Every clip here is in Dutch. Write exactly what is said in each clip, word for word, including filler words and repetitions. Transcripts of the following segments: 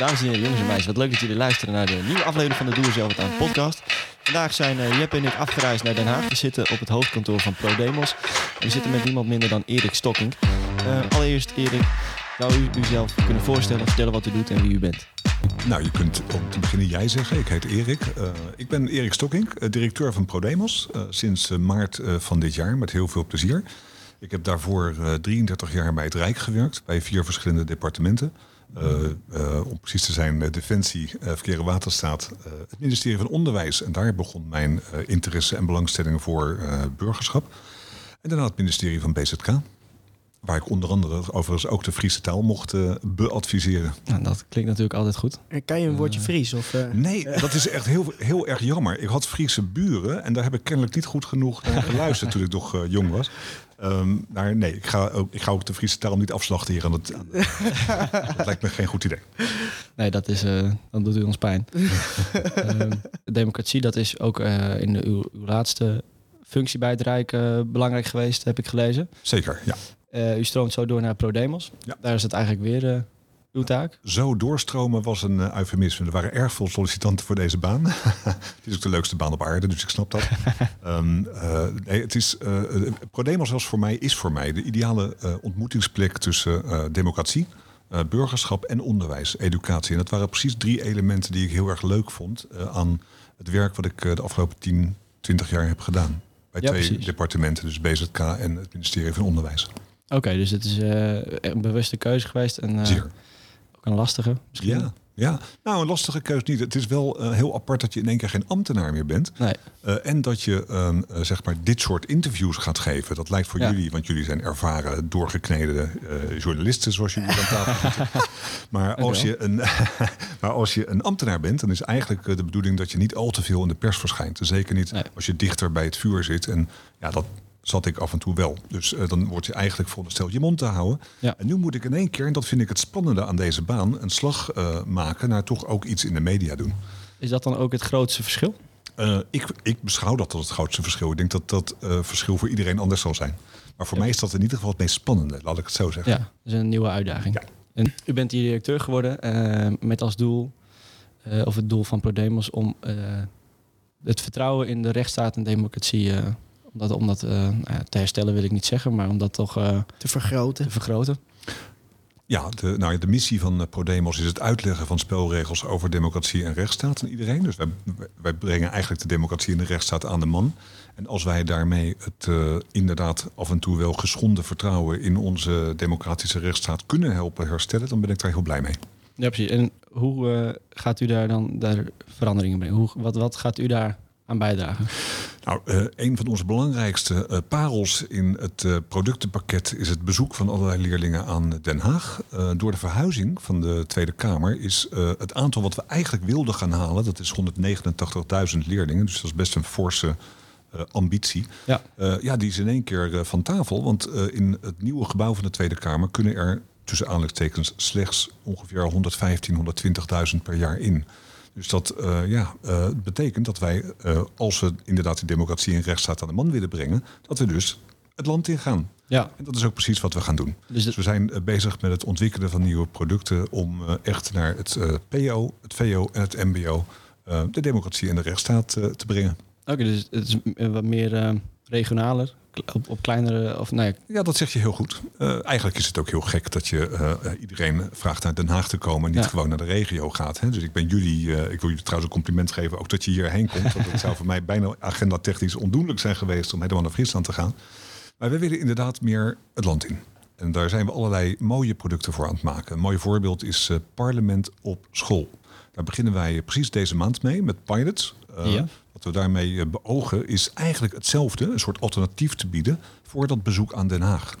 Dames en heren, jongens en meisjes, wat leuk dat jullie luisteren naar de nieuwe aflevering van de Doe We Zelf Het Aan podcast. Vandaag zijn uh, Jep en ik afgereisd naar Den Haag. We zitten op het hoofdkantoor van ProDemos. We zitten met niemand minder dan Erik Stokking. Uh, allereerst, Erik, zou u uzelf kunnen voorstellen, vertellen wat u doet en wie u bent? Nou, je kunt om te beginnen jij zeggen. Ik heet Erik. Uh, ik ben Erik Stokking, uh, directeur van ProDemos uh, sinds uh, maart uh, van dit jaar, met heel veel plezier. Ik heb daarvoor uh, drieëndertig jaar bij het Rijk gewerkt, bij vier verschillende departementen. Uh, uh, om precies te zijn, uh, Defensie, uh, Verkeer en Waterstaat, uh, het ministerie van Onderwijs. En daar begon mijn uh, interesse en belangstelling voor uh, burgerschap. En daarna het ministerie van B Z K. Waar ik onder andere overigens ook de Friese taal mocht uh, beadviseren. Nou, dat klinkt natuurlijk altijd goed. En kan je een woordje Fries? Of, uh... Nee, dat is echt heel, heel erg jammer. Ik had Friese buren en daar heb ik kennelijk niet goed genoeg naar geluisterd toen ik nog uh, jong was. Um, maar nee, ik ga, ook, ik ga ook de Friese taal niet afslachten hier. Aan het, aan de, dat lijkt me geen goed idee. Nee, dat is, uh, dan doet u ons pijn. uh, democratie, dat is ook uh, in de, uw, uw laatste functie bij het Rijk uh, belangrijk geweest, heb ik gelezen. Zeker, ja. Uh, u stroomt zo door naar ProDemos. Ja. Daar is het eigenlijk weer uh, uw taak. Zo doorstromen was een uh, eufemisme. Er waren erg veel sollicitanten voor deze baan. Het is ook de leukste baan op aarde, dus ik snap dat. um, uh, nee, het is, uh, ProDemos was voor mij, is voor mij de ideale uh, ontmoetingsplek tussen uh, democratie, uh, burgerschap en onderwijs, educatie. En dat waren precies drie elementen die ik heel erg leuk vond uh, aan het werk wat ik uh, de afgelopen tien, twintig jaar heb gedaan. Bij ja, twee precies. departementen, dus B Z K en het ministerie van Onderwijs. Oké, okay, dus het is uh, een bewuste keuze geweest en uh, ook een lastige misschien. Ja, ja, nou een lastige keuze niet. Het is wel uh, heel apart dat je in één keer geen ambtenaar meer bent. Nee. Uh, en dat je um, uh, zeg maar dit soort interviews gaat geven. Dat lijkt voor ja. jullie, want jullie zijn ervaren, doorgekneden uh, journalisten zoals jullie aan tafel zitten. Maar, als je een, maar als je een ambtenaar bent, dan is eigenlijk de bedoeling dat je niet al te veel in de pers verschijnt. Zeker niet nee. als je dichter bij het vuur zit en ja, dat... zat ik af en toe wel. Dus uh, dan word je eigenlijk verondersteld je mond te houden. Ja. En nu moet ik in één keer, en dat vind ik het spannende aan deze baan, een slag uh, maken naar toch ook iets in de media doen. Is dat dan ook het grootste verschil? Uh, ik, ik beschouw dat als het grootste verschil. Ik denk dat dat uh, verschil voor iedereen anders zal zijn. Maar voor ja. mij is dat in ieder geval het meest spannende, laat ik het zo zeggen. Ja, dat is een nieuwe uitdaging. Ja. En u bent hier directeur geworden uh, met als doel, uh, of het doel van ProDemos, om uh, het vertrouwen in de rechtsstaat en democratie... Uh, Om dat, om dat uh, nou ja, te herstellen wil ik niet zeggen, maar om dat toch uh, te vergroten. Te vergroten. Ja, de, nou, de missie van ProDemos is het uitleggen van spelregels over democratie en rechtsstaat aan iedereen. Dus wij, wij brengen eigenlijk de democratie en de rechtsstaat aan de man. En als wij daarmee het uh, inderdaad af en toe wel geschonden vertrouwen in onze democratische rechtsstaat kunnen helpen herstellen, dan ben ik daar heel blij mee. Ja, precies. En hoe uh, gaat u daar dan daar veranderingen brengen? Hoe, wat, wat gaat u daar aan bijdragen? Nou, uh, een van onze belangrijkste uh, parels in het uh, productenpakket is het bezoek van allerlei leerlingen aan Den Haag. Uh, door de verhuizing van de Tweede Kamer is uh, het aantal wat we eigenlijk wilden gaan halen, dat is honderdnegenentachtigduizend leerlingen, dus dat is best een forse uh, ambitie. Ja. Uh, ja, die is in één keer uh, van tafel, want uh, in het nieuwe gebouw van de Tweede Kamer kunnen er tussen aanhalingstekens slechts ongeveer honderdvijftienduizend, honderdtwintigduizend per jaar in. Dus dat uh, ja, uh, betekent dat wij, uh, als we inderdaad die democratie en rechtsstaat aan de man willen brengen, dat we dus het land in gaan. Ja. En dat is ook precies wat we gaan doen. Dus, dus we zijn uh, bezig met het ontwikkelen van nieuwe producten om uh, echt naar het uh, P O, het V O en het M B O uh, de democratie en de rechtsstaat uh, te brengen. Oké, okay, dus het is wat meer uh, regionaler. Op, op kleinere, of nee. Ja, dat zeg je heel goed. Uh, eigenlijk is het ook heel gek dat je uh, iedereen vraagt naar Den Haag te komen en niet ja. gewoon naar de regio gaat. Hè? Dus ik ben jullie, uh, ik wil jullie trouwens een compliment geven, ook dat je hierheen komt. Want het zou voor mij bijna agendatechnisch ondoenlijk zijn geweest om helemaal naar Friesland te gaan. Maar we willen inderdaad meer het land in. En daar zijn we allerlei mooie producten voor aan het maken. Een mooi voorbeeld is uh, Parlement op school. Daar beginnen wij precies deze maand mee met pilots. Uh, ja. Wat we daarmee beogen is eigenlijk hetzelfde, een soort alternatief te bieden voor dat bezoek aan Den Haag.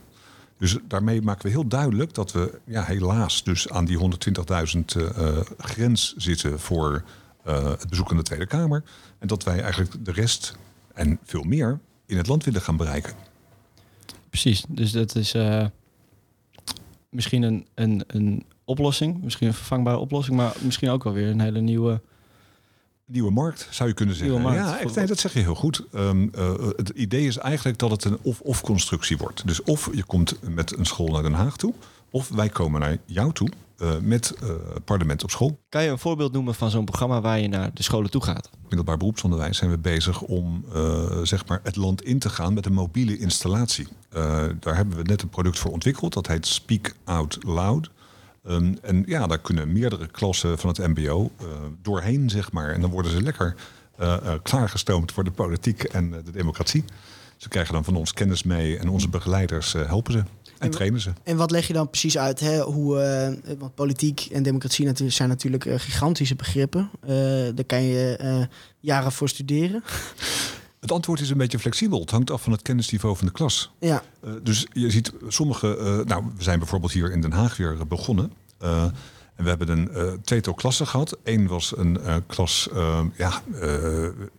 Dus daarmee maken we heel duidelijk dat we ja, helaas dus aan die honderdtwintigduizend uh, grens zitten voor uh, het bezoek aan de Tweede Kamer. En dat wij eigenlijk de rest en veel meer in het land willen gaan bereiken. Precies, dus dat is uh, misschien een, een, een oplossing, misschien een vervangbare oplossing, maar misschien ook wel weer een hele nieuwe... Nieuwe markt, zou je kunnen zeggen. Ja, echt, nee, dat zeg je heel goed. Um, uh, het idee is eigenlijk dat het een of-of constructie wordt. Dus of je komt met een school naar Den Haag toe, of wij komen naar jou toe uh, met uh, Parlement op school. Kan je een voorbeeld noemen van zo'n programma waar je naar de scholen toe gaat? Middelbaar beroepsonderwijs zijn we bezig om uh, zeg maar het land in te gaan met een mobiele installatie. Uh, daar hebben we net een product voor ontwikkeld. Dat heet Speak Out Loud. Um, en ja, daar kunnen meerdere klassen van het mbo uh, doorheen, zeg maar. En dan worden ze lekker uh, uh, klaargestoomd voor de politiek en uh, de democratie. Ze krijgen dan van ons kennis mee en onze begeleiders uh, helpen ze. En trainen ze. En wat leg je dan precies uit? Hè? Hoe, uh, want politiek en democratie natuurlijk, zijn natuurlijk uh, gigantische begrippen. Uh, daar kan je uh, jaren voor studeren. Het antwoord is een beetje flexibel. Het hangt af van het kennisniveau van de klas. Ja. Uh, dus je ziet sommige... Uh, nou, we zijn bijvoorbeeld hier in Den Haag weer begonnen. Uh, en we hebben een uh, tweetal klassen gehad. Eén was een uh, klas... Uh, ja, uh,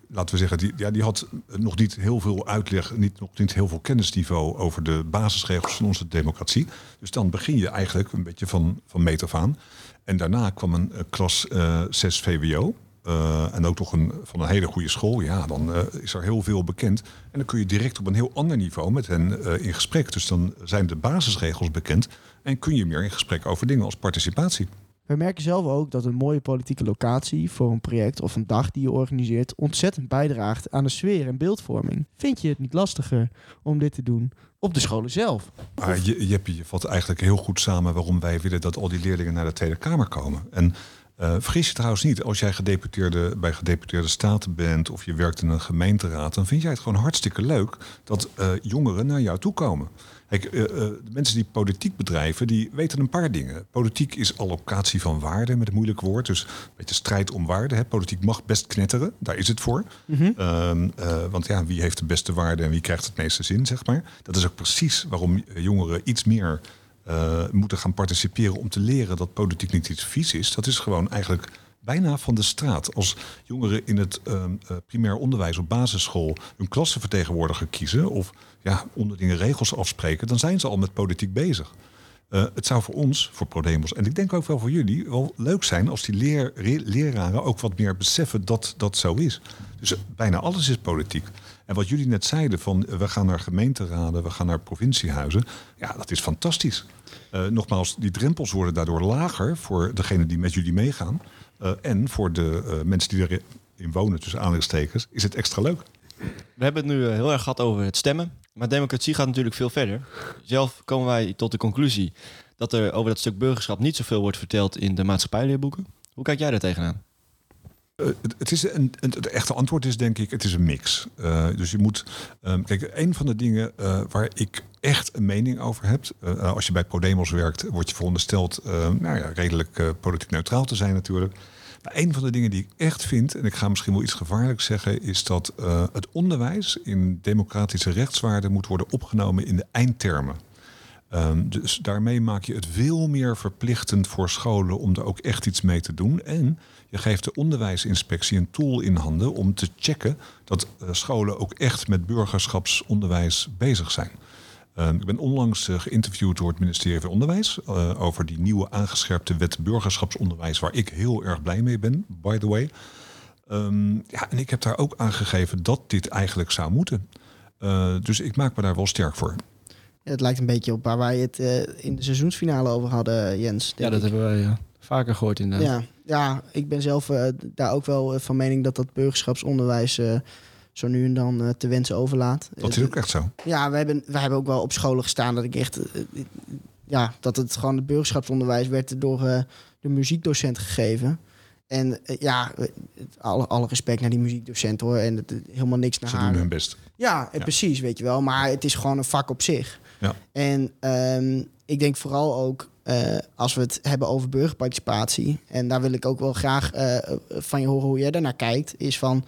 laten we zeggen, die, ja, die had nog niet heel veel uitleg... Niet, nog niet heel veel kennisniveau over de basisregels van onze democratie. Dus dan begin je eigenlijk een beetje van, van meet af aan. En daarna kwam een uh, klas uh, zes V W O... Uh, en ook toch een, van een hele goede school, ja, dan uh, is er heel veel bekend. En dan kun je direct op een heel ander niveau met hen uh, in gesprek. Dus dan zijn de basisregels bekend en kun je meer in gesprek over dingen als participatie. We merken zelf ook dat een mooie politieke locatie voor een project of een dag die je organiseert... ontzettend bijdraagt aan de sfeer en beeldvorming. Vind je het niet lastiger om dit te doen op de scholen zelf? Ah, je, Jeppie, je vat eigenlijk heel goed samen waarom wij willen dat al die leerlingen naar de Tweede Kamer komen. En... Uh, vergis je trouwens niet, als jij gedeputeerde, bij gedeputeerde staten bent... of je werkt in een gemeenteraad, dan vind jij het gewoon hartstikke leuk... dat uh, jongeren naar jou toe komen. Kijk, uh, uh, de mensen die politiek bedrijven, die weten een paar dingen. Politiek is allocatie van waarde, met een moeilijk woord. Dus een beetje strijd om waarde. Hè. Politiek mag best knetteren, daar is het voor. Mm-hmm. Uh, uh, want ja, wie heeft de beste waarde en wie krijgt het meeste zin, zeg maar. Dat is ook precies waarom jongeren iets meer... Uh, moeten gaan participeren om te leren dat politiek niet iets vies is. Dat is gewoon eigenlijk bijna van de straat. Als jongeren in het uh, primair onderwijs op basisschool... hun klassenvertegenwoordiger kiezen of ja, onderlinge regels afspreken... dan zijn ze al met politiek bezig. Uh, het zou voor ons, voor ProDemos en ik denk ook wel voor jullie... wel leuk zijn als die leer, re, leraren ook wat meer beseffen dat dat zo is. Dus uh, bijna alles is politiek. En wat jullie net zeiden, van we gaan naar gemeenteraden, we gaan naar provinciehuizen. Ja, dat is fantastisch. Uh, nogmaals, die drempels worden daardoor lager voor degenen die met jullie meegaan. Uh, en voor de uh, mensen die erin wonen, tussen aanhalingstekens, is het extra leuk. We hebben het nu heel erg gehad over het stemmen. Maar democratie gaat natuurlijk veel verder. Zelf komen wij tot de conclusie dat er over dat stuk burgerschap niet zoveel wordt verteld in de maatschappijleerboeken. Hoe kijk jij daar tegenaan? Uh, het, is een, het echte antwoord is denk ik, het is een mix. Uh, dus je moet, um, kijk, een van de dingen uh, waar ik echt een mening over heb... Uh, als je bij ProDemos werkt, word je verondersteld uh, nou ja, redelijk uh, politiek neutraal te zijn natuurlijk. Maar een van de dingen die ik echt vind, en ik ga misschien wel iets gevaarlijks zeggen... is dat uh, het onderwijs in democratische rechtswaarden moet worden opgenomen in de eindtermen. Um, dus daarmee maak je het veel meer verplichtend voor scholen om er ook echt iets mee te doen. En je geeft de onderwijsinspectie een tool in handen om te checken dat uh, scholen ook echt met burgerschapsonderwijs bezig zijn. Um, ik ben onlangs uh, geïnterviewd door het ministerie van Onderwijs uh, over die nieuwe aangescherpte wet burgerschapsonderwijs, waar ik heel erg blij mee ben, by the way. Um, ja, en ik heb daar ook aangegeven dat dit eigenlijk zou moeten. Uh, dus ik maak me daar wel sterk voor. Het lijkt een beetje op waar wij het uh, in de seizoensfinale over hadden, Jens. Ja, dat ik. hebben wij ja, vaker gehoord inderdaad. Ja, ja ik ben zelf uh, daar ook wel van mening dat dat burgerschapsonderwijs uh, zo nu en dan uh, te wensen overlaat. Dat is uh, ook echt zo. Ja, wij hebben, wij hebben ook wel op scholen gestaan dat ik echt... Uh, uh, ja, dat het gewoon het burgerschapsonderwijs werd door uh, de muziekdocent gegeven. En uh, ja, alle, alle respect naar die muziekdocent hoor. En het, helemaal niks naar haar. Ze doen hun best. Ja, ja, precies, weet je wel. Maar het is gewoon een vak op zich. Ja. En um, ik denk vooral ook uh, als we het hebben over burgerparticipatie... en daar wil ik ook wel graag uh, van je horen hoe jij daarnaar kijkt... is van,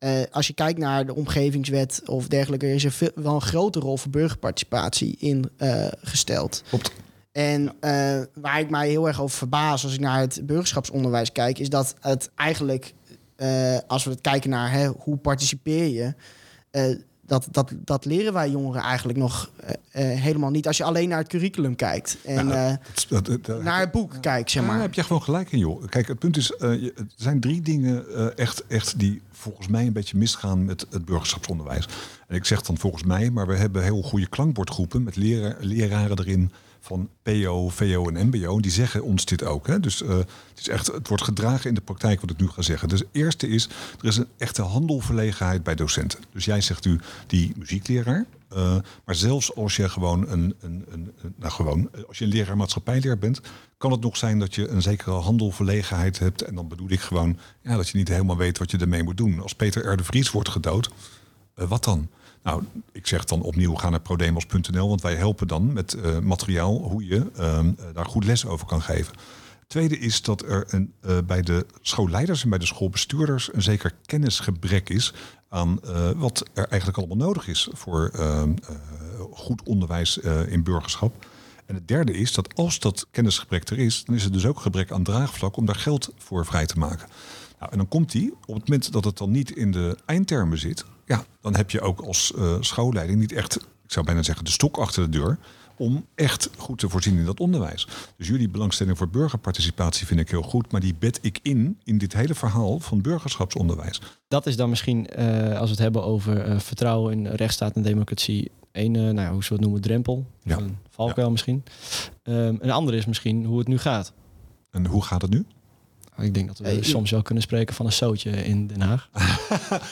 uh, als je kijkt naar de omgevingswet of dergelijke... is er veel, wel een grote rol voor burgerparticipatie ingesteld. Uh, Klopt. En uh, waar ik mij heel erg over verbaas als ik naar het burgerschapsonderwijs kijk... is dat het eigenlijk, uh, als we het kijken naar hè, hoe participeer je... Uh, Dat, dat, dat leren wij jongeren eigenlijk nog uh, uh, helemaal niet. Als je alleen naar het curriculum kijkt en nou, uh, dat, dat, dat, naar het boek uh, kijkt, zeg maar. Daar heb je gewoon gelijk in, joh. Kijk, het punt is, uh, je, er zijn drie dingen uh, echt, echt die volgens mij een beetje misgaan met het burgerschapsonderwijs. En ik zeg dan volgens mij, maar we hebben heel goede klankbordgroepen met lera- leraren erin... van P O, V O en M B O. Die zeggen ons dit ook. Hè? Dus uh, het, is echt, het wordt gedragen in de praktijk wat ik nu ga zeggen. Dus het eerste is, er is een echte handelverlegenheid bij docenten. Dus jij zegt nu die muziekleraar. Uh, maar zelfs als je gewoon een, een, een, een, nou gewoon, als je een leraar maatschappijleer bent, kan het nog zijn dat je een zekere handelverlegenheid hebt. En dan bedoel ik gewoon ja, dat je niet helemaal weet wat je ermee moet doen. Als Peter R. de Vries wordt gedood, uh, wat dan? Nou, ik zeg dan opnieuw, ga naar ProDemos punt n l, want wij helpen dan met uh, materiaal hoe je uh, daar goed les over kan geven. Tweede is dat er een, uh, bij de schoolleiders en bij de schoolbestuurders een zeker kennisgebrek is aan uh, wat er eigenlijk allemaal nodig is voor uh, uh, goed onderwijs uh, in burgerschap. En het derde is dat als dat kennisgebrek er is, dan is er dus ook gebrek aan draagvlak om daar geld voor vrij te maken. Nou, en dan komt die, op het moment dat het dan niet in de eindtermen zit, ja, dan heb je ook als uh, schoolleiding niet echt, ik zou bijna zeggen, de stok achter de deur om echt goed te voorzien in dat onderwijs. Dus jullie belangstelling voor burgerparticipatie vind ik heel goed, maar die bed ik in, in dit hele verhaal van burgerschapsonderwijs. Dat is dan misschien, uh, als we het hebben over uh, vertrouwen in rechtsstaat en democratie, een, uh, nou ja, hoe zullen we het noemen, drempel, ja. Een valkuil ja. misschien. Um, een andere is misschien hoe het nu gaat. En hoe gaat het nu? Ik denk dat we hey, soms wel kunnen spreken van een zootje in Den Haag.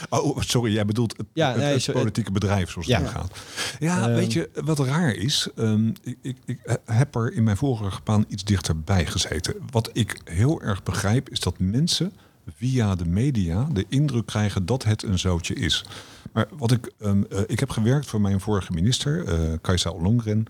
Oh, sorry, jij bedoelt het, ja, nee, het, het politieke het, bedrijf zoals het ja. nu gaat. Ja, um, weet je, wat raar is. Um, ik, ik, ik heb er in mijn vorige baan iets dichterbij gezeten. Wat ik heel erg begrijp is dat mensen via de media de indruk krijgen dat het een zootje is. Maar wat ik, um, uh, ik heb gewerkt voor mijn vorige minister, uh, Kajsa Ollongren.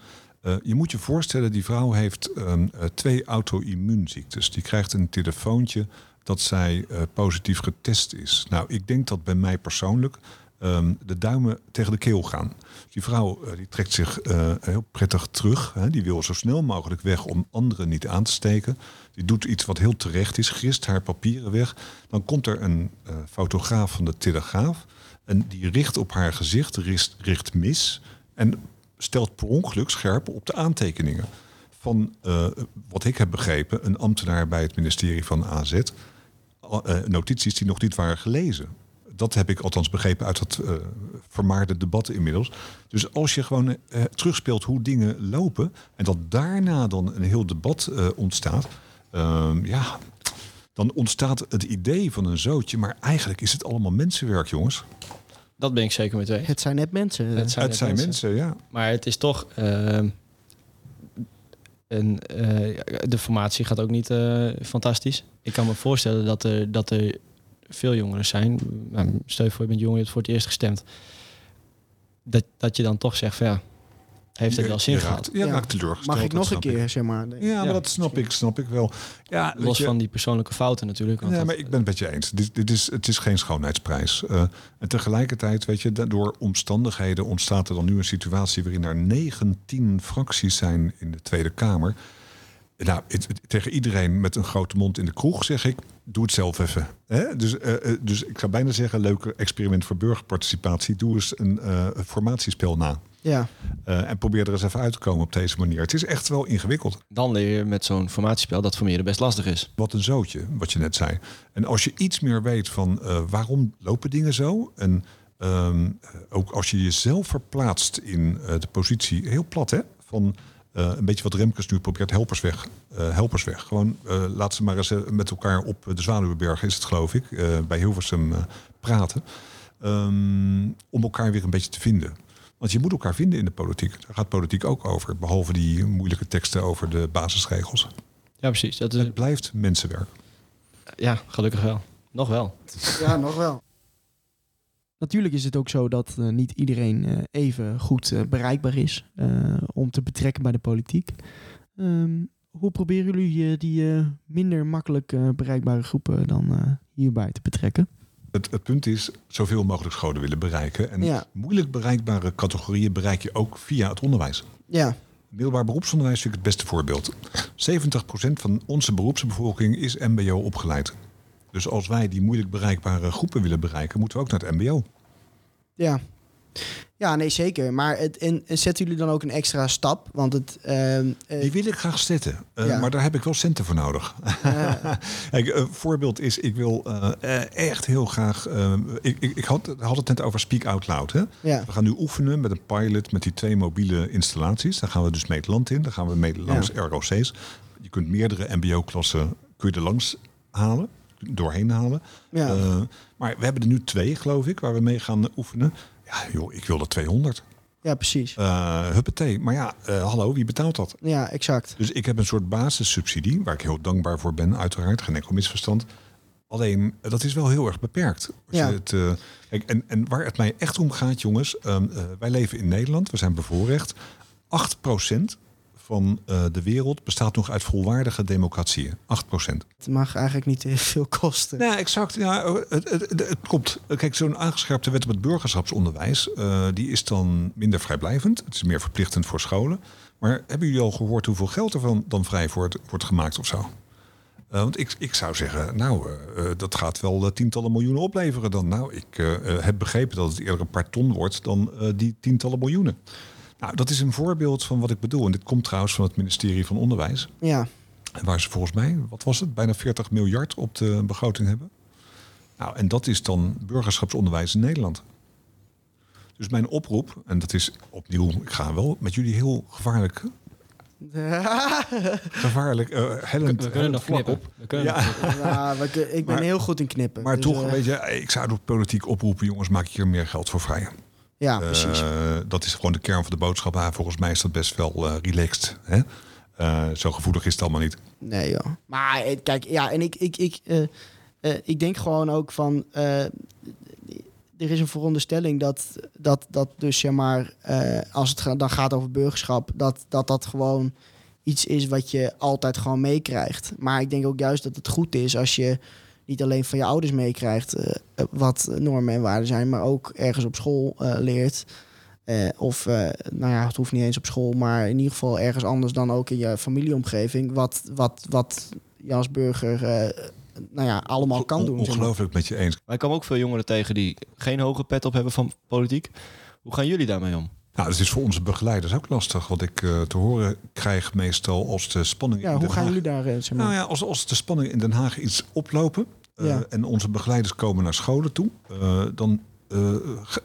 Uh, je moet je voorstellen, die vrouw heeft um, uh, twee auto-immuunziektes. Die krijgt een telefoontje dat zij uh, positief getest is. Nou, ik denk dat bij mij persoonlijk um, de duimen tegen de keel gaan. Die vrouw uh, die trekt zich uh, heel prettig terug. Hè? Die wil zo snel mogelijk weg om anderen niet aan te steken. Die doet iets wat heel terecht is, grist haar papieren weg. Dan komt er een uh, fotograaf van de Telegraaf. En die richt op haar gezicht, richt, richt mis en stelt per ongeluk scherp op de aantekeningen van, uh, wat ik heb begrepen, een ambtenaar bij het ministerie van A Z. Uh, notities die nog niet waren gelezen. Dat heb ik althans begrepen uit dat uh, vermaarde debat inmiddels. Dus als je gewoon uh, terugspeelt hoe dingen lopen en dat daarna dan een heel debat uh, ontstaat, uh, ja, dan ontstaat het idee van een zootje. Maar eigenlijk is het allemaal mensenwerk, jongens. Dat ben ik zeker met twee. Het zijn net mensen. Het zijn, het net zijn mensen. mensen, ja. Maar het is toch... Uh, een, uh, de formatie gaat ook niet uh, fantastisch. Ik kan me voorstellen dat er, dat er veel jongeren zijn. Nou, stel je voor, je bent jong, je hebt voor het eerst gestemd. Dat, dat je dan toch zegt van ja... Heeft het wel zin gehad? Ja, ja. Teleurgesteld. Mag ik nog een keer, ik. zeg maar. Ja, ja, maar dat snap ik, snap ik wel. Ja, los je, van die persoonlijke fouten natuurlijk. Want ja, dat, maar ik ben het met je eens. Dit, dit is, het is geen schoonheidsprijs. Uh, en tegelijkertijd, weet je, door omstandigheden ontstaat er dan nu een situatie waarin er negentien fracties zijn in de Tweede Kamer. Nou, het, het, tegen iedereen met een grote mond in de kroeg zeg ik, doe het zelf even. Hè? Dus, uh, dus ik ga bijna zeggen, leuk experiment voor burgerparticipatie. Doe eens een uh, formatiespel na. Ja. Uh, en probeer er eens even uit te komen op deze manier. Het is echt wel ingewikkeld. Dan leer je met zo'n formatiespel dat formeren best lastig is. Wat een zootje, wat je net zei. En als je iets meer weet van uh, waarom lopen dingen zo... en um, ook als je jezelf verplaatst in uh, de positie, heel plat hè... van uh, een beetje wat Remkes nu probeert, helpers weg. Uh, helpers weg. Gewoon uh, laat ze maar eens uh, met elkaar op de Zwaluwenberg, is het geloof ik... Uh, bij Hilversum uh, praten. Um, om elkaar weer een beetje te vinden... Want je moet elkaar vinden in de politiek. Daar gaat politiek ook over. Behalve die moeilijke teksten over de basisregels. Ja, precies. Dat is... Het blijft mensenwerk. Ja, gelukkig wel. Nog wel. Ja, nog wel. Natuurlijk is het ook zo dat uh, niet iedereen uh, even goed uh, bereikbaar is... Uh, om te betrekken bij de politiek. Um, hoe proberen jullie uh, die uh, minder makkelijk uh, bereikbare groepen dan uh, hierbij te betrekken? Het, het punt is, zoveel mogelijk scholen willen bereiken. En ja. moeilijk bereikbare categorieën bereik je ook via het onderwijs. Ja. Middelbaar beroepsonderwijs vind ik het beste voorbeeld. zeventig procent van onze beroepsbevolking is mbo opgeleid. Dus als wij die moeilijk bereikbare groepen willen bereiken... moeten we ook naar het mbo. Ja. Ja, nee, zeker. Maar het, en, en zetten jullie dan ook een extra stap? Want het, uh, uh, die wil ik graag zetten. Uh, ja. Maar daar heb ik wel centen voor nodig. Uh. Kijk, een voorbeeld is, ik wil uh, echt heel graag... Uh, ik ik had, had het net over Speak Out Loud. Hè? Ja. We gaan nu oefenen met een pilot met die twee mobiele installaties. Daar gaan we dus mee het land in. Daar gaan we mee langs ja. R O C's. Je kunt meerdere mbo-klassen kun je er langs halen, doorheen halen. Ja. Uh, maar we hebben er nu twee, geloof ik, waar we mee gaan oefenen. Ja, joh, ik wil er tweehonderd. Ja, precies. Uh, huppatee. Maar ja, uh, hallo, wie betaalt dat? Ja, exact. Dus ik heb een soort basissubsidie, waar ik heel dankbaar voor ben, uiteraard. Geen enkel misverstand. Alleen, dat is wel heel erg beperkt. Als ja. je het, uh, kijk, en, en waar het mij echt om gaat, jongens. Um, uh, wij leven in Nederland, we zijn bevoorrecht. acht procent van uh, de wereld bestaat nog uit volwaardige democratieën. acht procent. Het mag eigenlijk niet veel kosten. Nou, exact. Ja, het, het, het klopt. Kijk, zo'n aangescherpte wet op het burgerschapsonderwijs... Uh, die is dan minder vrijblijvend. Het is meer verplichtend voor scholen. Maar hebben jullie al gehoord hoeveel geld ervan dan vrij wordt, wordt gemaakt of zo? Uh, want ik, ik zou zeggen, nou, uh, dat gaat wel uh, tientallen miljoenen opleveren dan. Nou, ik uh, heb begrepen dat het eerder een paar ton wordt dan uh, die tientallen miljoenen. Nou, dat is een voorbeeld van wat ik bedoel. En dit komt trouwens van het ministerie van Onderwijs. Ja. Waar ze volgens mij, wat was het, bijna veertig miljard op de begroting hebben. Nou, en dat is dan burgerschapsonderwijs in Nederland. Dus mijn oproep, en dat is opnieuw, ik ga wel met jullie heel gevaarlijk... gevaarlijk, uh, hellend, we kunnen nog knippen. Op. We kunnen ja. Ja, ik ben maar, heel goed in knippen. Maar dus toch, uh... weet je, ik zou door politiek oproepen, jongens, maak hier meer geld voor vrij. Ja, precies. Uh, dat is gewoon de kern van de boodschap. Ah, volgens mij is dat best wel uh, relaxed. Hè? Uh, zo gevoelig is het allemaal niet. Nee, joh. Maar kijk, ja, en ik, ik, ik, uh, uh, ik denk gewoon ook van... Uh, er is een veronderstelling dat, dat, dat dus, zeg maar... Uh, als het ga, dan gaat over burgerschap, dat, dat dat gewoon iets is wat je altijd gewoon meekrijgt. Maar ik denk ook juist dat het goed is als je... niet alleen van je ouders meekrijgt uh, wat normen en waarden zijn, maar ook ergens op school uh, leert. Uh, of, uh, nou ja, het hoeft niet eens op school, maar in ieder geval ergens anders dan ook in je familieomgeving. Wat, wat, wat je als burger uh, nou ja, allemaal kan doen. Ongelooflijk met je eens. Maar ik kom ook veel jongeren tegen die geen hoge pet op hebben van politiek. Hoe gaan jullie daarmee om? Nou, dat is voor onze begeleiders ook lastig. Wat ik uh, te horen krijg meestal als de spanning ja, in Den Haag... Ja, hoe gaan jullie daar? Zeg maar. Nou ja, als, als de spanning in Den Haag iets oplopen... Uh, ja. en onze begeleiders komen naar scholen toe... Uh, dan uh,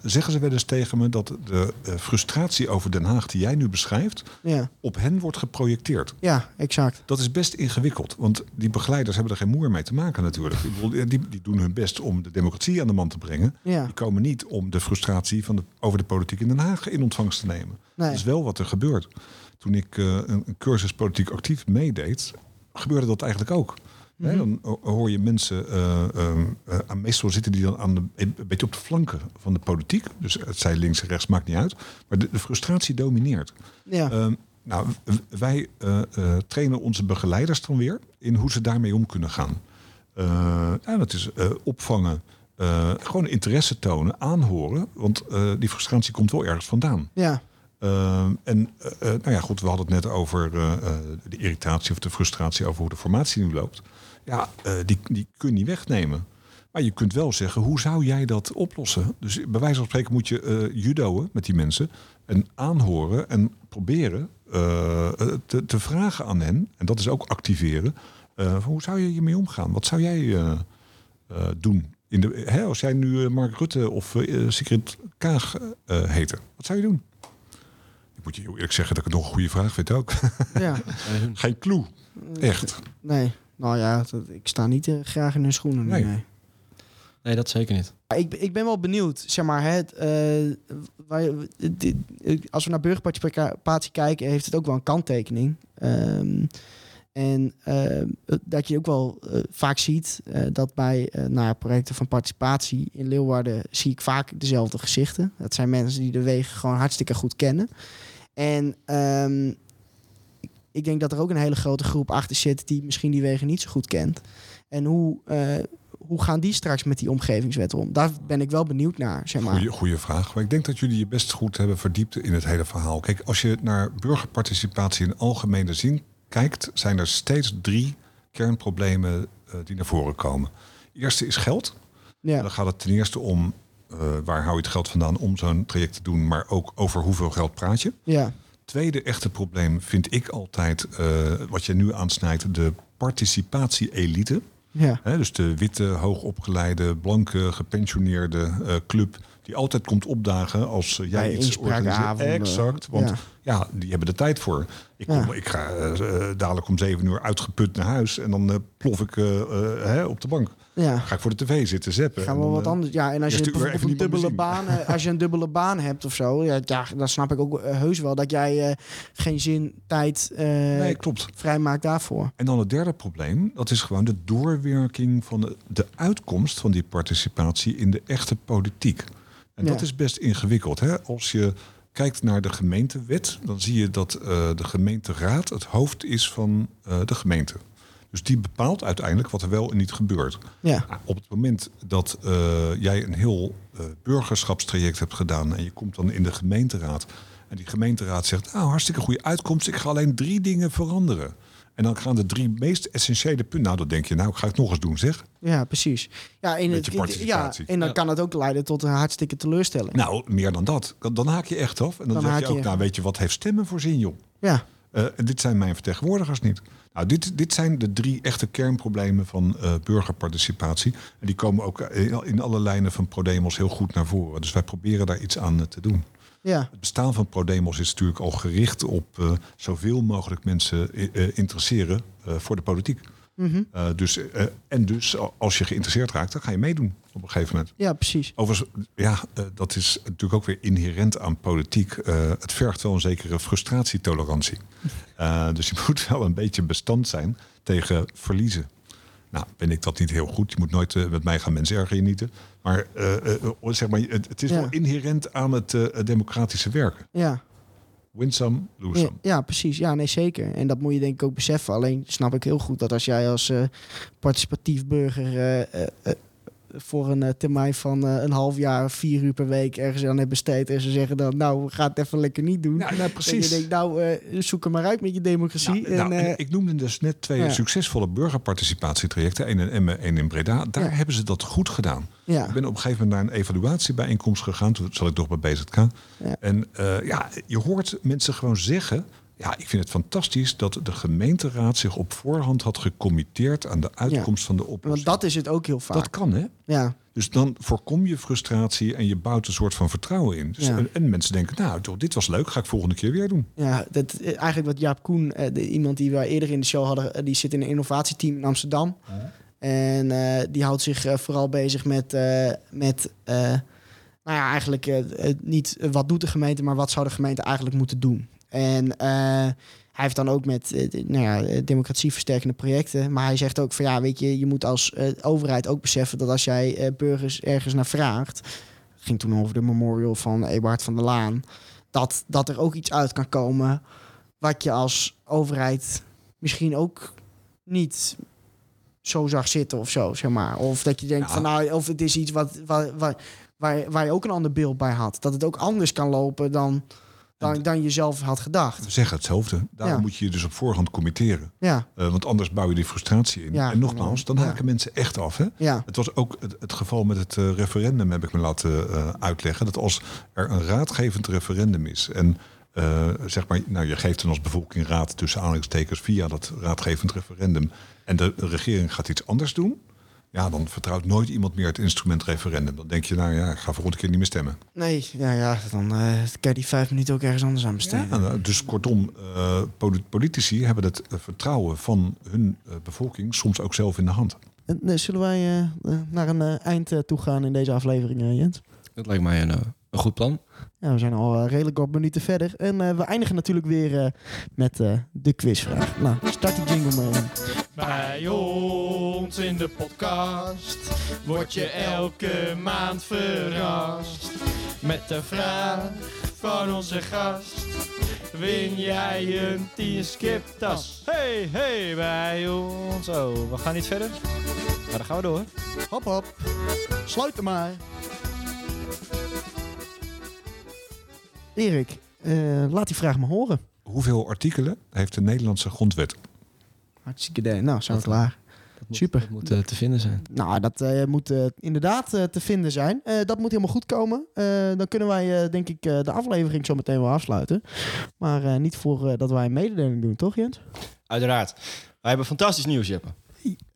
zeggen ze wel eens tegen me... dat de uh, frustratie over Den Haag die jij nu beschrijft... Ja. op hen wordt geprojecteerd. Ja, exact. Dat is best ingewikkeld. Want die begeleiders hebben er geen moer mee te maken natuurlijk. die, die doen hun best om de democratie aan de man te brengen. Ja. Die komen niet om de frustratie van de, over de politiek in Den Haag... in ontvangst te nemen. Nee. Dat is wel wat er gebeurt. Toen ik uh, een, een cursus politiek actief meedeed... gebeurde dat eigenlijk ook... Nee, dan hoor je mensen, uh, uh, uh, meestal zitten die dan aan de, een beetje op de flanken van de politiek. Dus het zij links en rechts, maakt niet uit. Maar de, de frustratie domineert. Ja. Uh, nou, wij uh, uh, trainen onze begeleiders dan weer in hoe ze daarmee om kunnen gaan. Uh, nou, dat is uh, opvangen, uh, gewoon interesse tonen, aanhoren. Want uh, die frustratie komt wel ergens vandaan. Ja. Uh, en uh, uh, nou ja, goed, we hadden het net over uh, uh, de irritatie of de frustratie over hoe de formatie nu loopt. Ja, uh, die, die kun je niet wegnemen. Maar je kunt wel zeggen, hoe zou jij dat oplossen? Dus bij wijze van spreken moet je uh, judoën met die mensen... en aanhoren en proberen uh, te, te vragen aan hen... en dat is ook activeren, uh, hoe zou je hiermee omgaan? Wat zou jij uh, uh, doen? In de, hè, als jij nu Mark Rutte of uh, Sigrid Kaag uh, heette, wat zou je doen? Ik moet je heel eerlijk zeggen dat ik nog een goede vraag vind ook. Ja. Geen clue, echt. Nee. Nou ja, ik sta niet uh, graag in hun schoenen. Nee, nee. nee dat zeker niet. Ik, ik ben wel benieuwd, zeg maar, het, uh, wij, dit, als we naar burgerparticipatie kijken, heeft het ook wel een kanttekening. Um, en uh, dat je ook wel uh, vaak ziet uh, dat bij uh, nou, projecten van participatie in Leeuwarden zie ik vaak dezelfde gezichten. Dat zijn mensen die de wegen gewoon hartstikke goed kennen. En... Um, ik denk dat er ook een hele grote groep achter zit... die misschien die wegen niet zo goed kent. En hoe, uh, hoe gaan die straks met die omgevingswet om? Daar ben ik wel benieuwd naar, zeg maar. Goeie, goeie vraag. Maar ik denk dat jullie je best goed hebben verdiept in het hele verhaal. Kijk, als je naar burgerparticipatie in algemene zin kijkt... zijn er steeds drie kernproblemen uh, die naar voren komen. De eerste is geld. Ja. Dan gaat het ten eerste om uh, waar hou je het geld vandaan om zo'n traject te doen, maar ook over hoeveel geld praat je. Ja. Tweede echte probleem vind ik altijd, uh, wat je nu aansnijdt, de participatie-elite. Ja. He, dus de witte, hoogopgeleide, blanke, gepensioneerde uh, club die altijd komt opdagen als uh, jij bij iets organiseert. Exact, want ja. ja, die hebben de tijd voor. Ik, kom, ja. ik ga uh, dadelijk om zeven uur uitgeput naar huis en dan uh, plof ik uh, uh, hey, op de bank. Ja. Ga ik voor de tv zitten zappen. Gaan we en, wat anders? Ja, en als je, je een, een dubbele baan, als je een dubbele baan hebt of zo, ja, ja, dan snap ik ook heus wel dat jij uh, geen zin, tijd uh, nee, klopt. vrijmaakt daarvoor. En dan het derde probleem, dat is gewoon de doorwerking van de, de uitkomst van die participatie in de echte politiek. En ja. dat is best ingewikkeld. Hè? Als je kijkt naar de gemeentewet, dan zie je dat uh, de gemeenteraad het hoofd is van uh, de gemeente. Dus die bepaalt uiteindelijk wat er wel en niet gebeurt. Ja. Nou, op het moment dat uh, jij een heel uh, burgerschapstraject hebt gedaan en je komt dan in de gemeenteraad en die gemeenteraad zegt, nou, hartstikke goede uitkomst, ik ga alleen drie dingen veranderen. En dan gaan de drie meest essentiële punten. Nou, dan denk je, nou, ik ga het nog eens doen, zeg. Ja, precies. Ja, en, het, in, ja, en dan ja. kan het ook leiden tot een hartstikke teleurstelling. Nou, meer dan dat. Dan haak je echt af. En dan, dan zeg je ook, je nou, weet je, wat heeft stemmen voor zin, joh? Ja. Uh, dit zijn mijn vertegenwoordigers niet. Nou, dit, dit zijn de drie echte kernproblemen van uh, burgerparticipatie. En die komen ook in alle lijnen van ProDemos heel goed naar voren. Dus wij proberen daar iets aan uh, te doen. Ja. Het bestaan van ProDemos is natuurlijk al gericht op uh, zoveel mogelijk mensen uh, interesseren uh, voor de politiek. Mm-hmm. Uh, dus, uh, en dus als je geïnteresseerd raakt, dan ga je meedoen op een gegeven moment. Ja, precies. Overigens, ja, uh, dat is natuurlijk ook weer inherent aan politiek. Uh, het vergt wel een zekere frustratietolerantie. Uh, dus je moet wel een beetje bestand zijn tegen verliezen. Nou, ben ik dat niet heel goed. Je moet nooit uh, met mij gaan mensen erger genieten. Maar, uh, uh, zeg maar het, het is ja. wel inherent aan het uh, democratische werken. Ja. Win some, lose some. Ja, ja, precies. Ja, nee, zeker. En dat moet je denk ik ook beseffen. Alleen snap ik heel goed dat als jij als uh, participatief burger Uh, uh, uh, voor een uh, termijn van uh, een half jaar, vier uur per week ergens aan hebt besteed en ze zeggen dan, nou, we gaan het even lekker niet doen. Nou, nou precies. En je denkt, nou, uh, zoek er maar uit met je democratie. Nou, en, nou, uh, ik noemde dus net twee ja. succesvolle burgerparticipatietrajecten, één in Emmen, één in Breda. Daar ja. hebben ze dat goed gedaan. Ja. Ik ben op een gegeven moment naar een evaluatiebijeenkomst gegaan, toen zat ik nog bij B Z K. Ja. En uh, ja, je hoort mensen gewoon zeggen, ja, ik vind het fantastisch dat de gemeenteraad zich op voorhand had gecommitteerd aan de uitkomst ja. van de oplossing. Want dat is het ook heel vaak. Dat kan, hè? Ja. Dus dan voorkom je frustratie en je bouwt een soort van vertrouwen in. Dus ja. en, en mensen denken, nou, toch, dit was leuk, ga ik volgende keer weer doen. Ja, dat, eigenlijk wat Jaap Koen, de, iemand die we eerder in de show hadden, die zit in een innovatieteam in Amsterdam. Ja. En uh, die houdt zich uh, vooral bezig met... Uh, met uh, nou ja, eigenlijk uh, niet uh, wat doet de gemeente, maar wat zou de gemeente eigenlijk moeten doen. En uh, hij heeft dan ook met uh, nou ja, democratieversterkende projecten. Maar hij zegt ook van ja, weet je, je moet als uh, overheid ook beseffen dat als jij uh, burgers ergens naar vraagt. Het ging toen over de memorial van Eberhard van der Laan. Dat, dat er ook iets uit kan komen wat je als overheid misschien ook niet zo zag zitten of zo, zeg maar. Of dat je denkt ja. van nou, of het is iets wat, wat, wat, waar, waar je ook een ander beeld bij had. Dat het ook anders kan lopen dan... Dan, dan je zelf had gedacht. We zeggen hetzelfde. Daarom ja. moet je je dus op voorhand committeren. Ja. Uh, want anders bouw je die frustratie in. Ja, en nogmaals, dan ja. haken mensen echt af. Hè? Ja. Het was ook het, het geval met het uh, referendum, heb ik me laten uh, uitleggen. Dat als er een raadgevend referendum is. En uh, zeg maar, nou, je geeft dan als bevolking raad tussen aanhalingstekens via dat raadgevend referendum. En de regering gaat iets anders doen. Ja, dan vertrouwt nooit iemand meer het instrument referendum. Dan denk je, nou ja, ik ga volgende keer niet meer stemmen. Nee, ja, ja, dan uh, kan je die vijf minuten ook ergens anders aan besteden. Ja, nou, dus kortom, uh, politici hebben het vertrouwen van hun uh, bevolking soms ook zelf in de hand. En, uh, zullen wij uh, naar een uh, eind uh, toe gaan in deze aflevering, uh, Jens? Dat lijkt mij een, uh, een goed plan. Ja, we zijn al uh, redelijk wat minuten verder. En uh, we eindigen natuurlijk weer uh, met uh, de quizvraag. Nou, start die jingle mee. Bij ons in de podcast word je elke maand verrast. Met de vraag van onze gast win jij een tien skip tas. Hey, hey, bij ons. Oh, we gaan niet verder. Maar dan gaan we door. Hop, hop. Sluit hem maar. Erik, uh, laat die vraag maar horen. Hoeveel artikelen heeft de Nederlandse grondwet? Hartstikke idee. Nou, zo klaar. Dat moet, Super. Dat moet uh, te vinden zijn. Nou, dat uh, moet uh, inderdaad uh, te vinden zijn. Uh, dat moet helemaal goed komen. Uh, dan kunnen wij, uh, denk ik, uh, de aflevering zo meteen wel afsluiten. Maar uh, niet voor uh, dat wij een mededeling doen, toch, Jens? Uiteraard. Wij hebben fantastisch nieuws, Jeppe.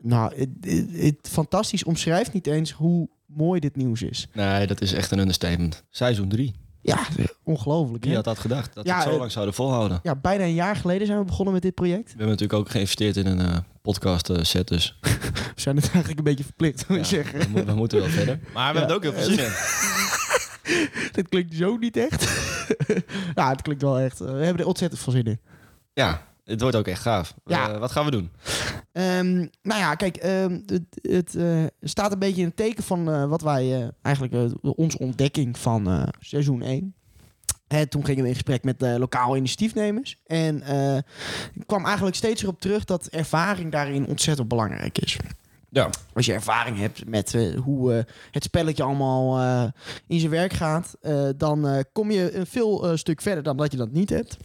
Nou, het, het, het fantastisch omschrijft niet eens hoe mooi dit nieuws is. Nee, dat is echt een understatement. Seizoen drie. Ja, ongelooflijk. Wie had dat gedacht? Dat we ja, het zo lang zouden volhouden. Ja, bijna een jaar geleden zijn we begonnen met dit project. We hebben natuurlijk ook geïnvesteerd in een uh, podcast uh, set, dus... we zijn het eigenlijk een beetje verplicht, moet ja, ik zeggen. We, mo- we moeten wel verder. Maar we ja. hebben het ook heel veel zin in. Dit klinkt zo niet echt. Nou, het klinkt wel echt. We hebben er ontzettend veel zin in. Ja, het wordt ook echt gaaf. Ja. Uh, wat gaan we doen? Um, nou ja, kijk, um, het, het uh, staat een beetje in het teken van uh, wat wij uh, eigenlijk, uh, onze ontdekking van uh, seizoen één. Hè, toen gingen we in gesprek met uh, lokale initiatiefnemers. En uh, ik kwam eigenlijk steeds erop terug dat ervaring daarin ontzettend belangrijk is. Ja. Als je ervaring hebt met uh, hoe uh, het spelletje allemaal uh, in zijn werk gaat, uh, dan uh, kom je een veel uh, stuk verder dan dat je dat niet hebt.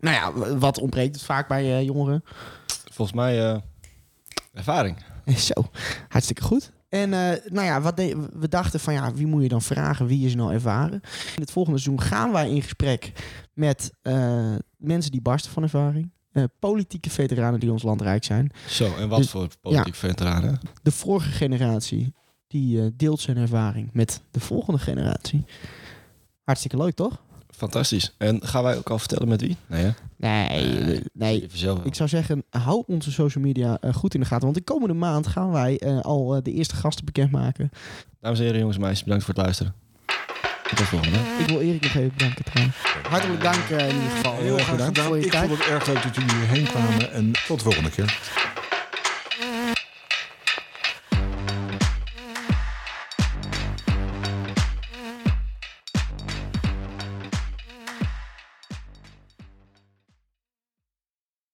Nou ja, wat ontbreekt het vaak bij uh, jongeren? Volgens mij uh, ervaring. Zo, hartstikke goed. En uh, nou ja, wat de- we dachten van ja, wie moet je dan vragen? Wie is nou ervaren? In het volgende seizoen gaan wij in gesprek met uh, mensen die barsten van ervaring. Uh, politieke veteranen die ons land rijk zijn. Zo, en wat dus, voor politieke ja, veteranen? De vorige generatie die uh, deelt zijn ervaring met de volgende generatie. Hartstikke leuk, toch? Fantastisch. En gaan wij ook al vertellen met wie? Nee, hè? Nee, nee. Ik zou zeggen, hou onze social media goed in de gaten. Want de komende maand gaan wij al de eerste gasten bekendmaken. Dames en heren, jongens en meisjes, bedankt voor het luisteren. Tot de volgende. Ik wil Erik nog even bedanken trouwens. Hartelijk dank in ieder geval. Heel erg bedankt. Voor je tijd. Ik vond het erg leuk dat jullie hierheen kwamen. En tot de volgende keer.